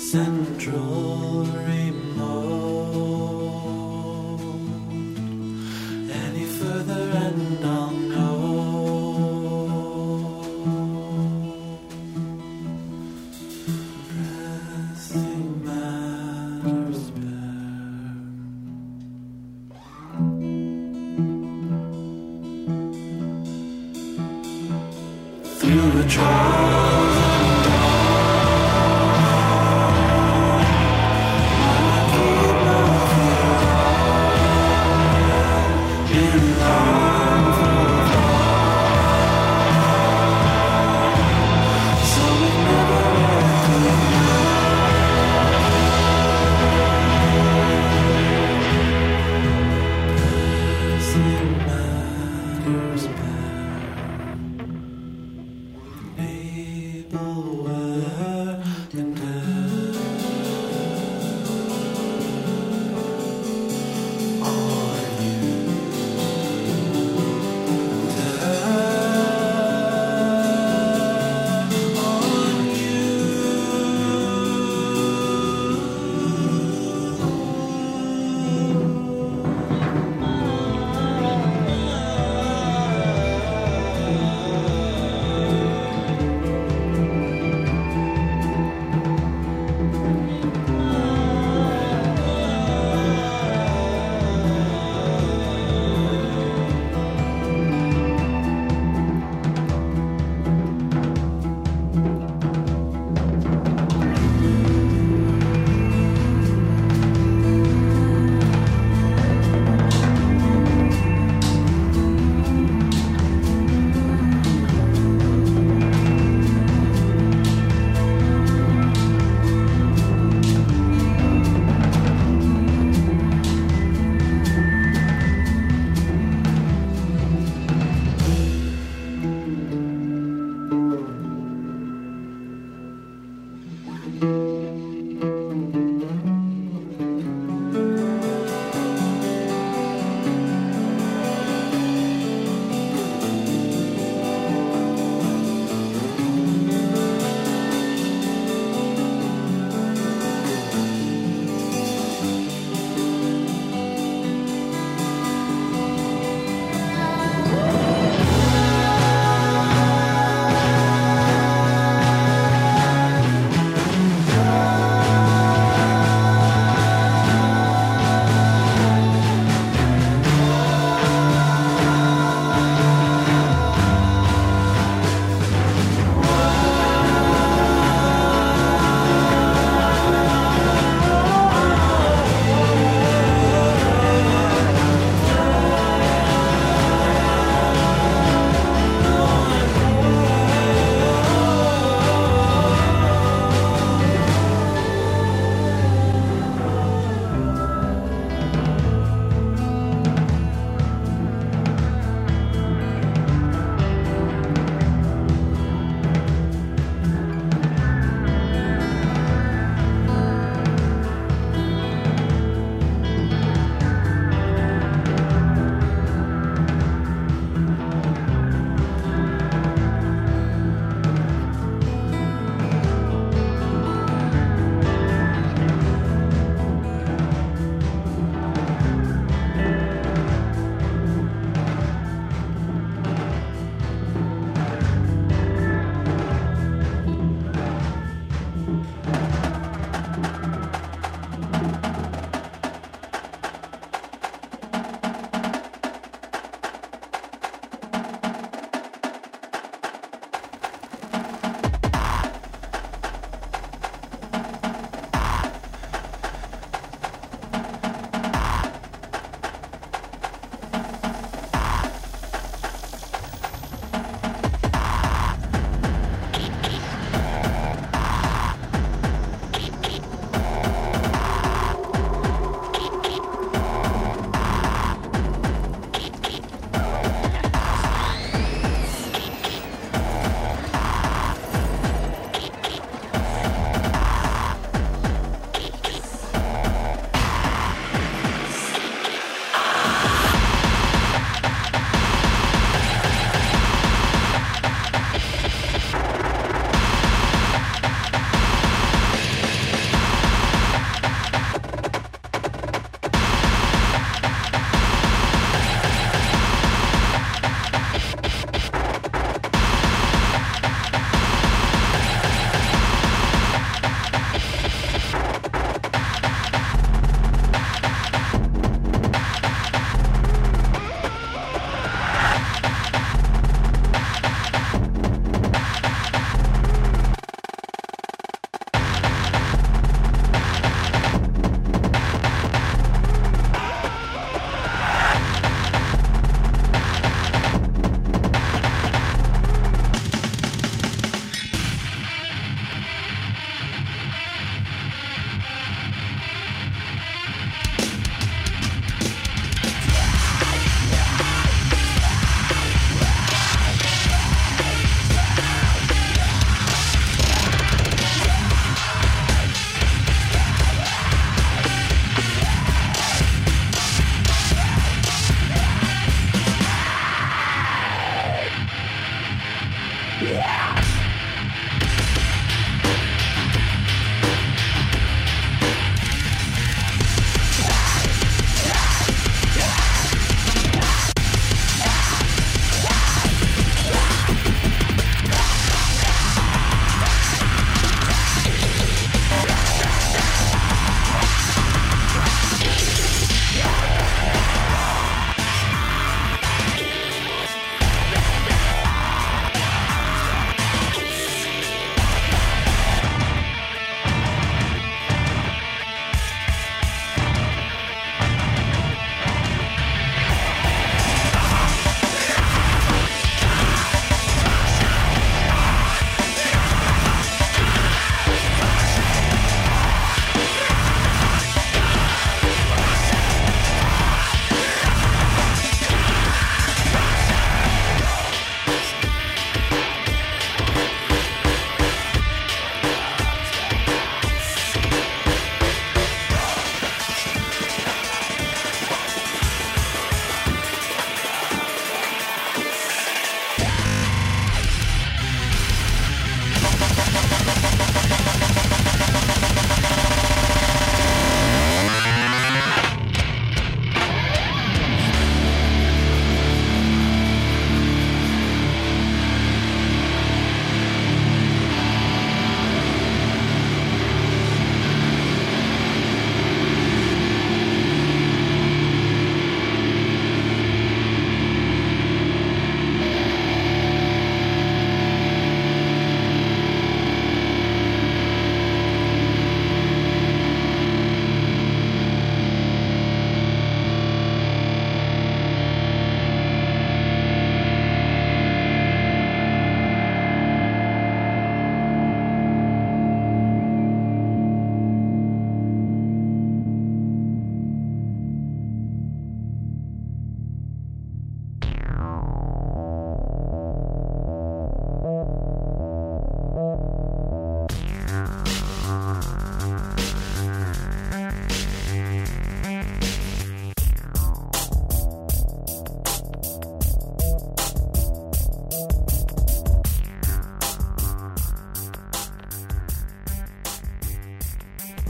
Central Remote. Any further and I'll know. Pressing matters bare. Through a trial. Hey.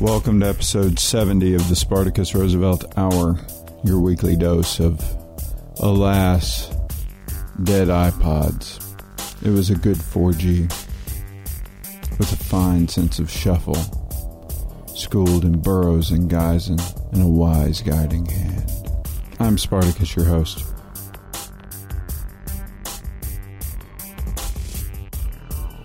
Welcome to episode 70 of the Spartacus Roosevelt Hour, your weekly dose of, alas, dead iPods. It was a good 4G with a fine sense of shuffle, schooled in burrows and guising, and a wise guiding hand. I'm Spartacus, your host.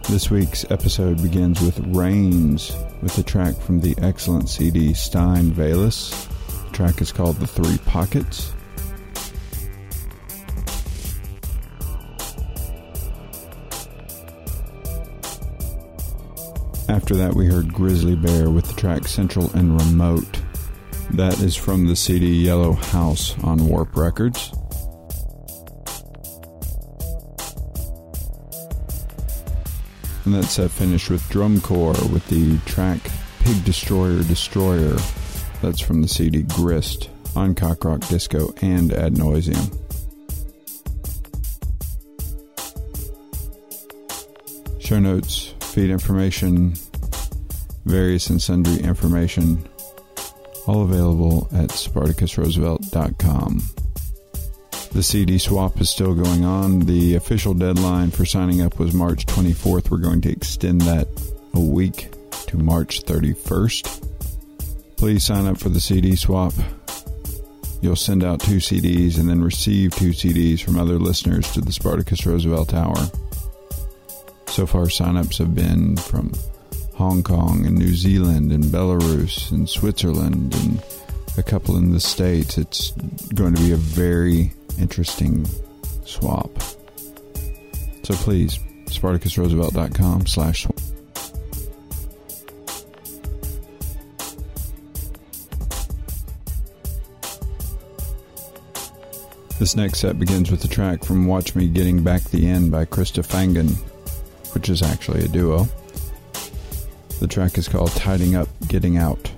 This week's episode begins with Rains, with a track from the excellent CD Stein Valus. The track is called The Three Pockets. After that we heard Grizzly Bear with the track Central and Remote. That is from the CD Yellow House on Warp Records. And that set finished with Drumcore with the track Pig Destroyer Destroyer. That's from the CD Grist on Cockrock Disco and Adnoisium. Show notes, feed information, various and sundry information, all available at SpartacusRoosevelt.com. The CD swap is still going on. The official deadline for signing up was March 24th. We're going to extend that a week to March 31st. Please sign up for the CD swap. You'll send out 2 CDs and then receive 2 CDs from other listeners to the Spartacus Roosevelt Hour. So far, signups have been from Hong Kong and New Zealand and Belarus and Switzerland and a couple in the States. It's going to be a very interesting swap. So please, SpartacusRoosevelt.com/swap. This next set begins with a track from Watch Me Getting Back the End by Krista Fangen, which is actually a duo. The track is called Tidying Up, Getting Out.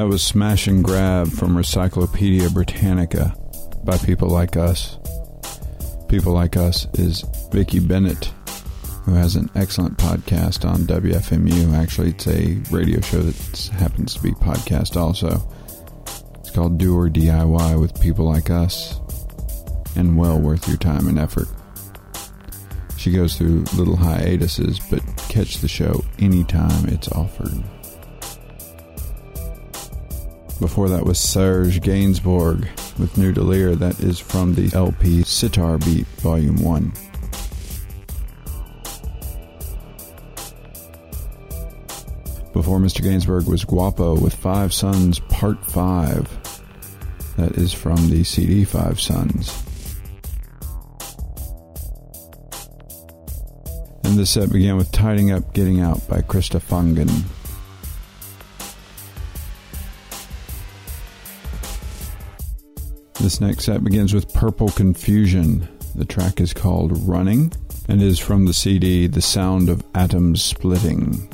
That was Smash and Grab from Recyclopedia Britannica by People Like Us. People Like Us is Vicki Bennett, who has an excellent podcast on WFMU. Actually, it's a radio show that happens to be podcast also. It's called Do or DIY with People Like Us, and well worth your time and effort. She goes through little hiatuses, but catch the show anytime it's offered. Before that was Serge Gainsbourg with Nudelier. That is from the LP Sitar Beat, Volume 1. Before Mr. Gainsbourg was Guapo with Five Sons, Part 5. That is from the CD Five Sons. And this set began with Tidying Up, Getting Out by Krista Fangen. This next set begins with Purple Confusion. The track is called Running and is from the CD The Sound of Atoms Splitting.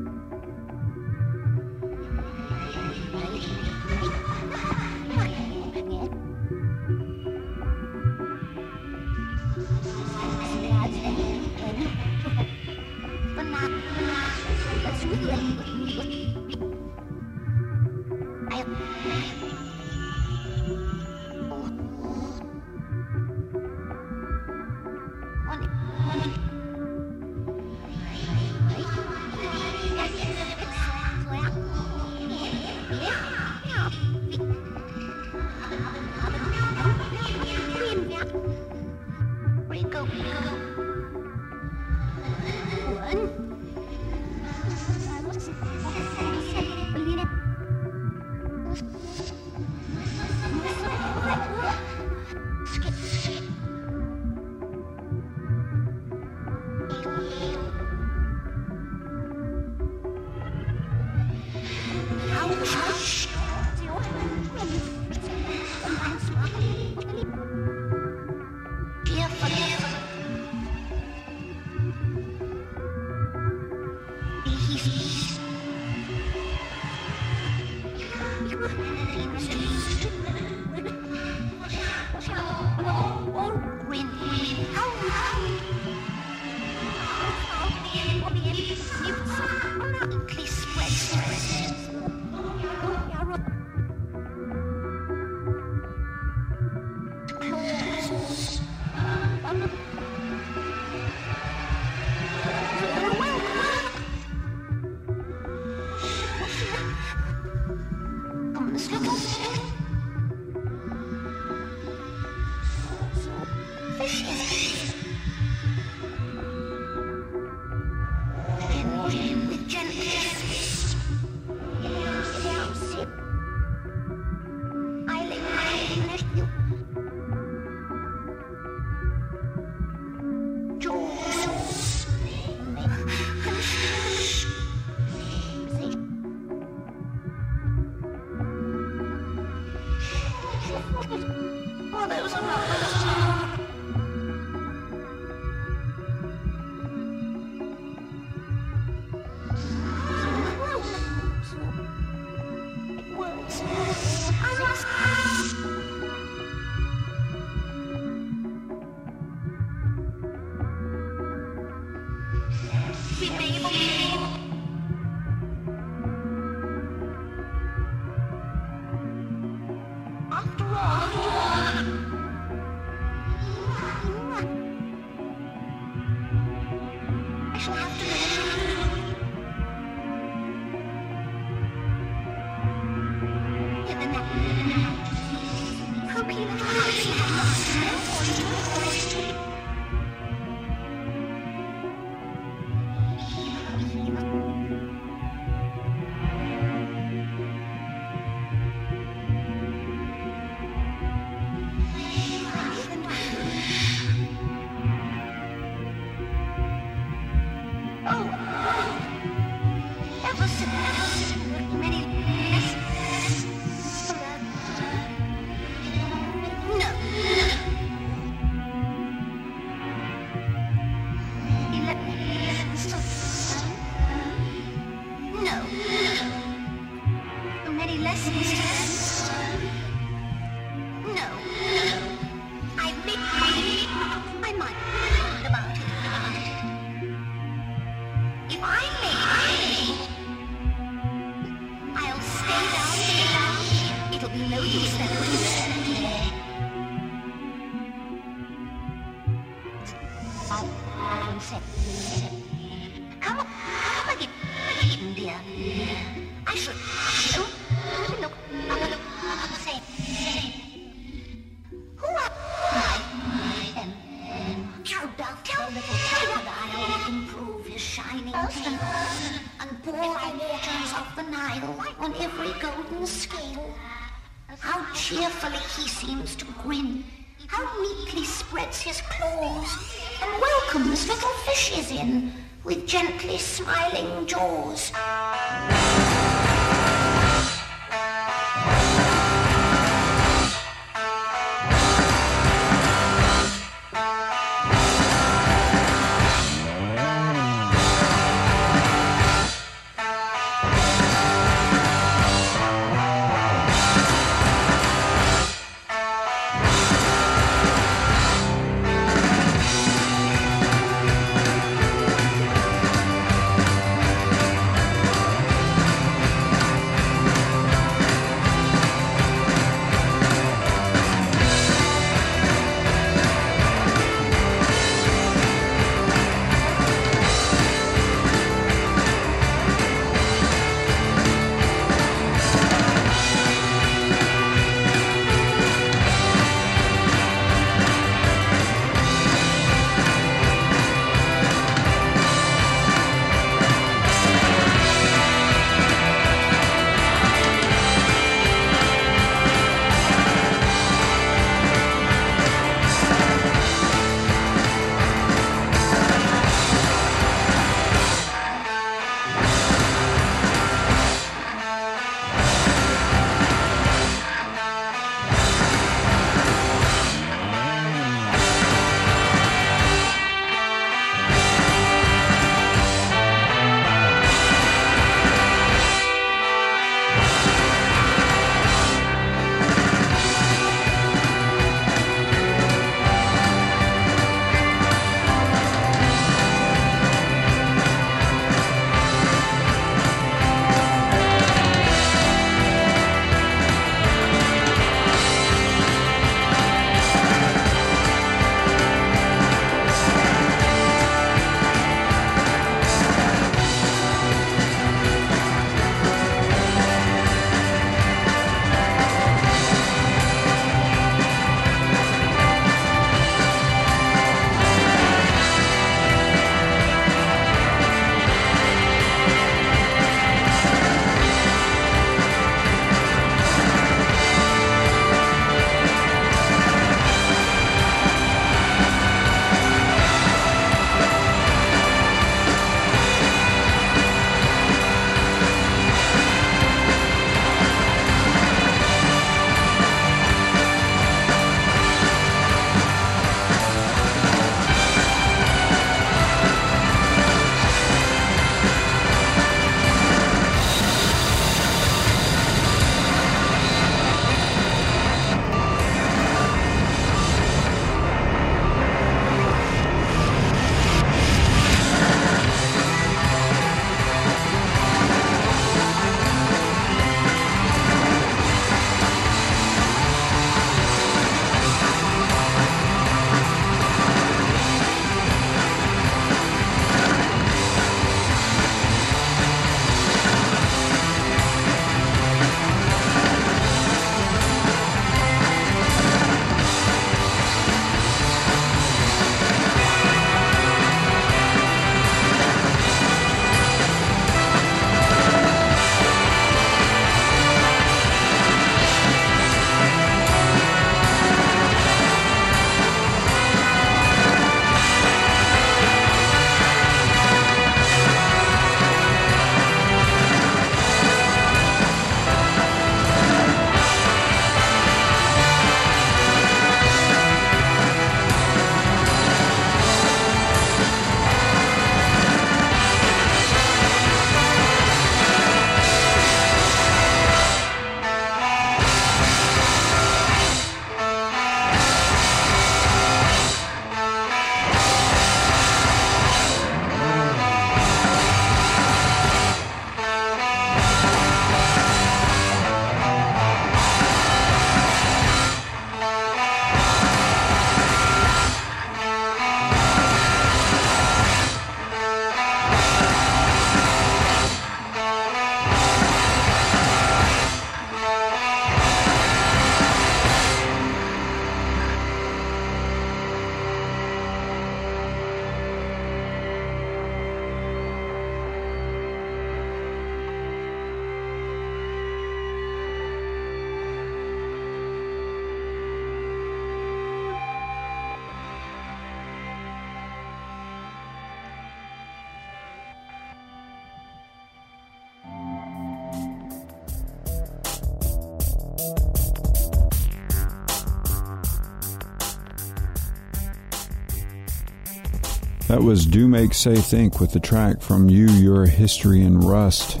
That was Do Make Say Think with the track from You, Your History and Rust.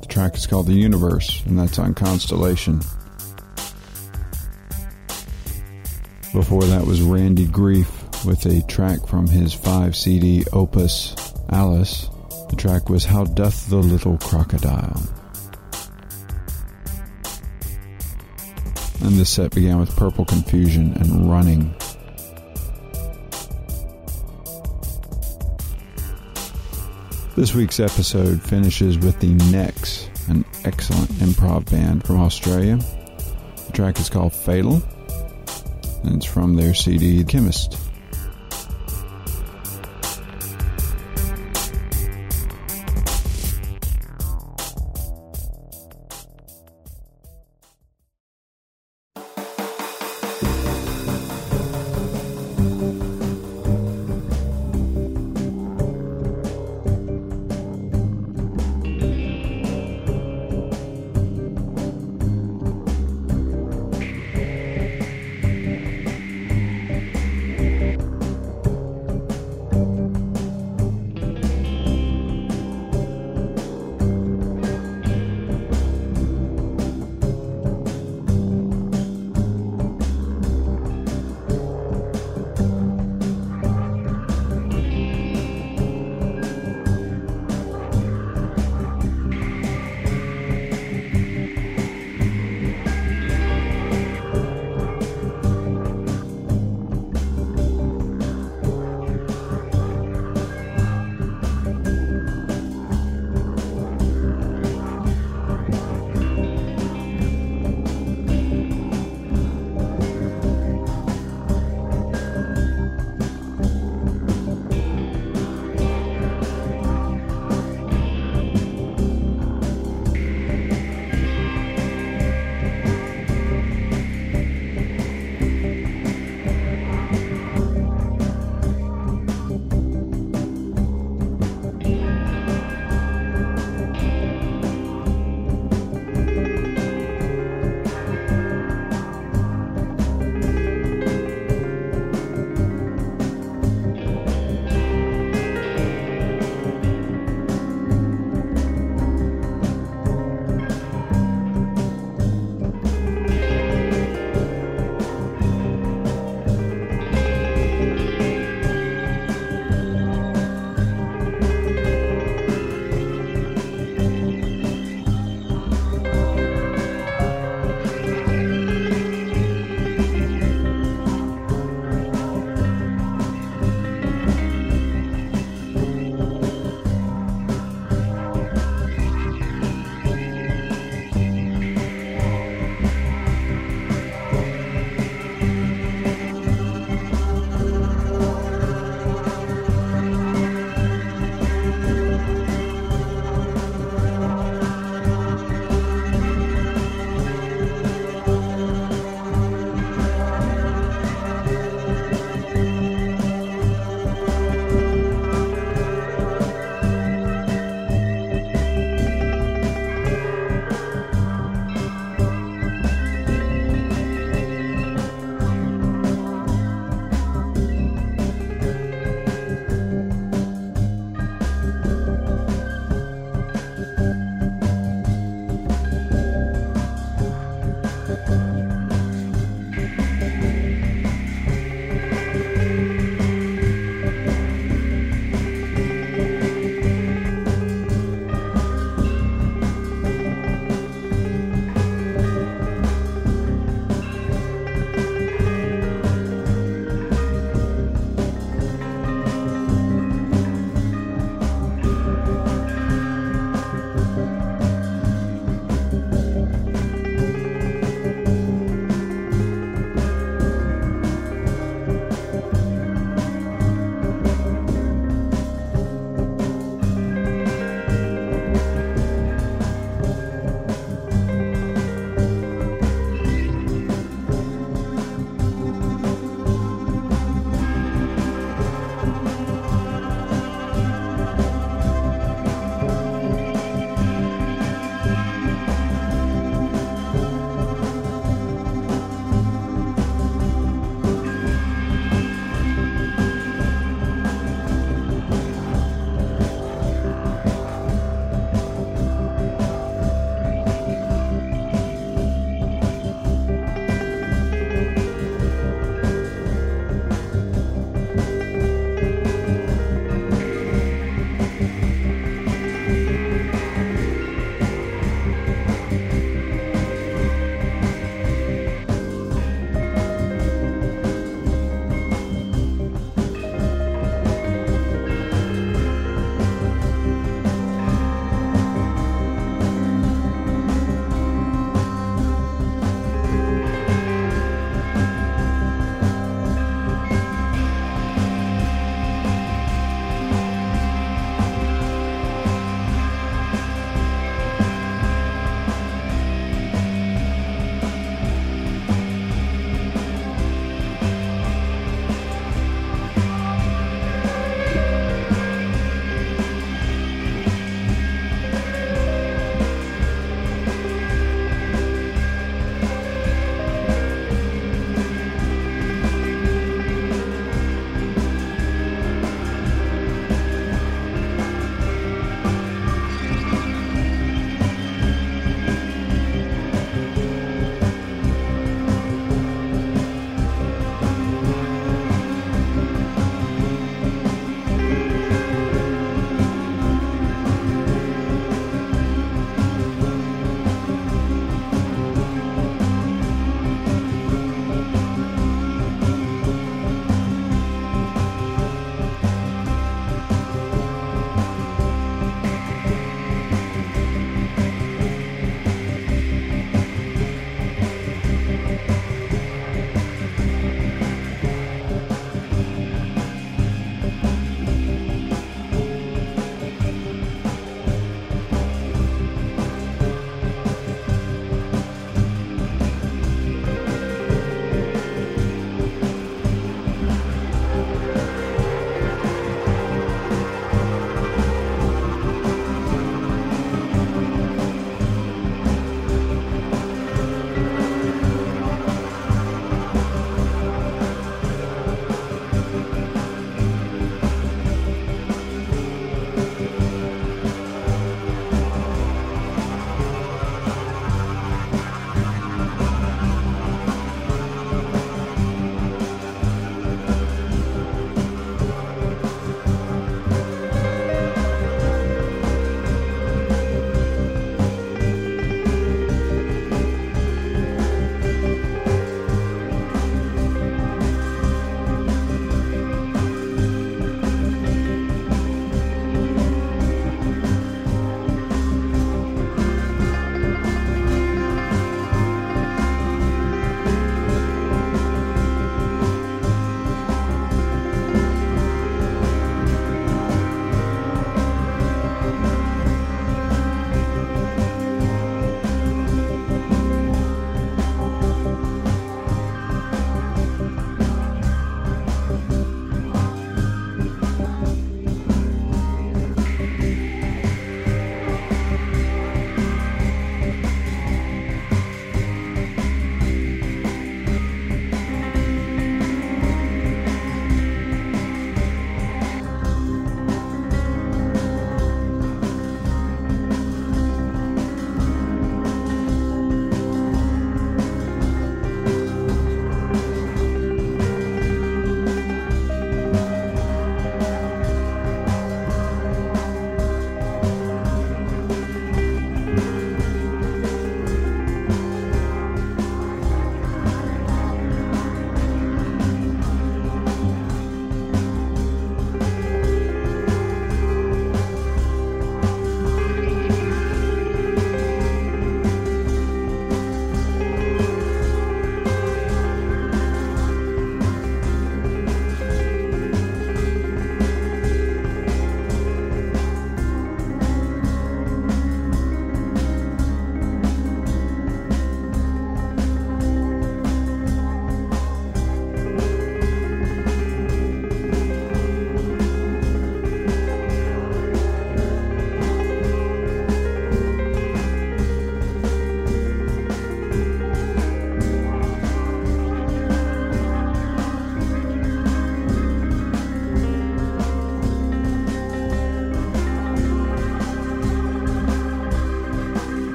The track is called The Universe, and that's on Constellation. Before that was Randy Grief with a track from his 5-CD opus, Alice. The track was How Doth the Little Crocodile. And this set began with Purple Confusion and Running. This week's episode finishes with the Necks, an excellent improv band from Australia. The track is called Fatal, and it's from their CD, Chemist.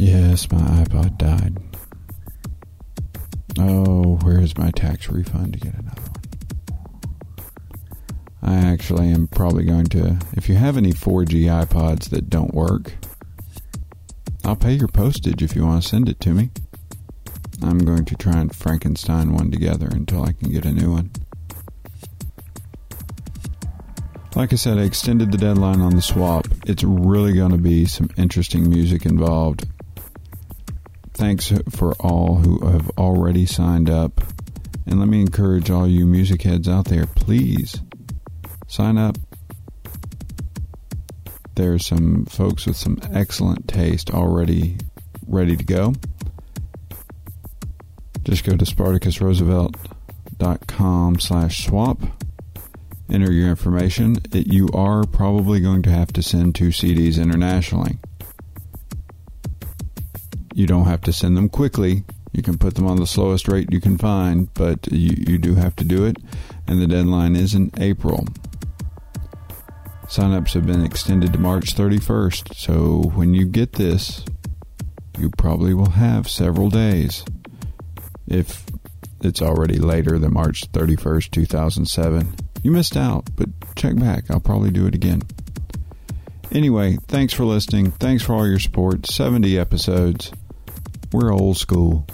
Yes, my iPod died. Oh, where's my tax refund to get another one? I actually am probably going to... If you have any 4G iPods that don't work, I'll pay your postage if you want to send it to me. I'm going to try and Frankenstein one together until I can get a new one. Like I said, I extended the deadline on the swap. It's really going to be some interesting music involved. Thanks for all who have already signed up. And let me encourage all you music heads out there, please sign up. There are some folks with some excellent taste already ready to go. Just go to SpartacusRoosevelt.com/swap. Enter your information. You are probably going to have to send 2 CDs internationally. You don't have to send them quickly. You can put them on the slowest rate you can find, but you do have to do it, and the deadline is in April. Sign-ups have been extended to March 31st, so when you get this, you probably will have several days. If it's already later than March 31st, 2007, you missed out, but check back. I'll probably do it again. Anyway, thanks for listening. Thanks for all your support. 70 episodes. We're old school.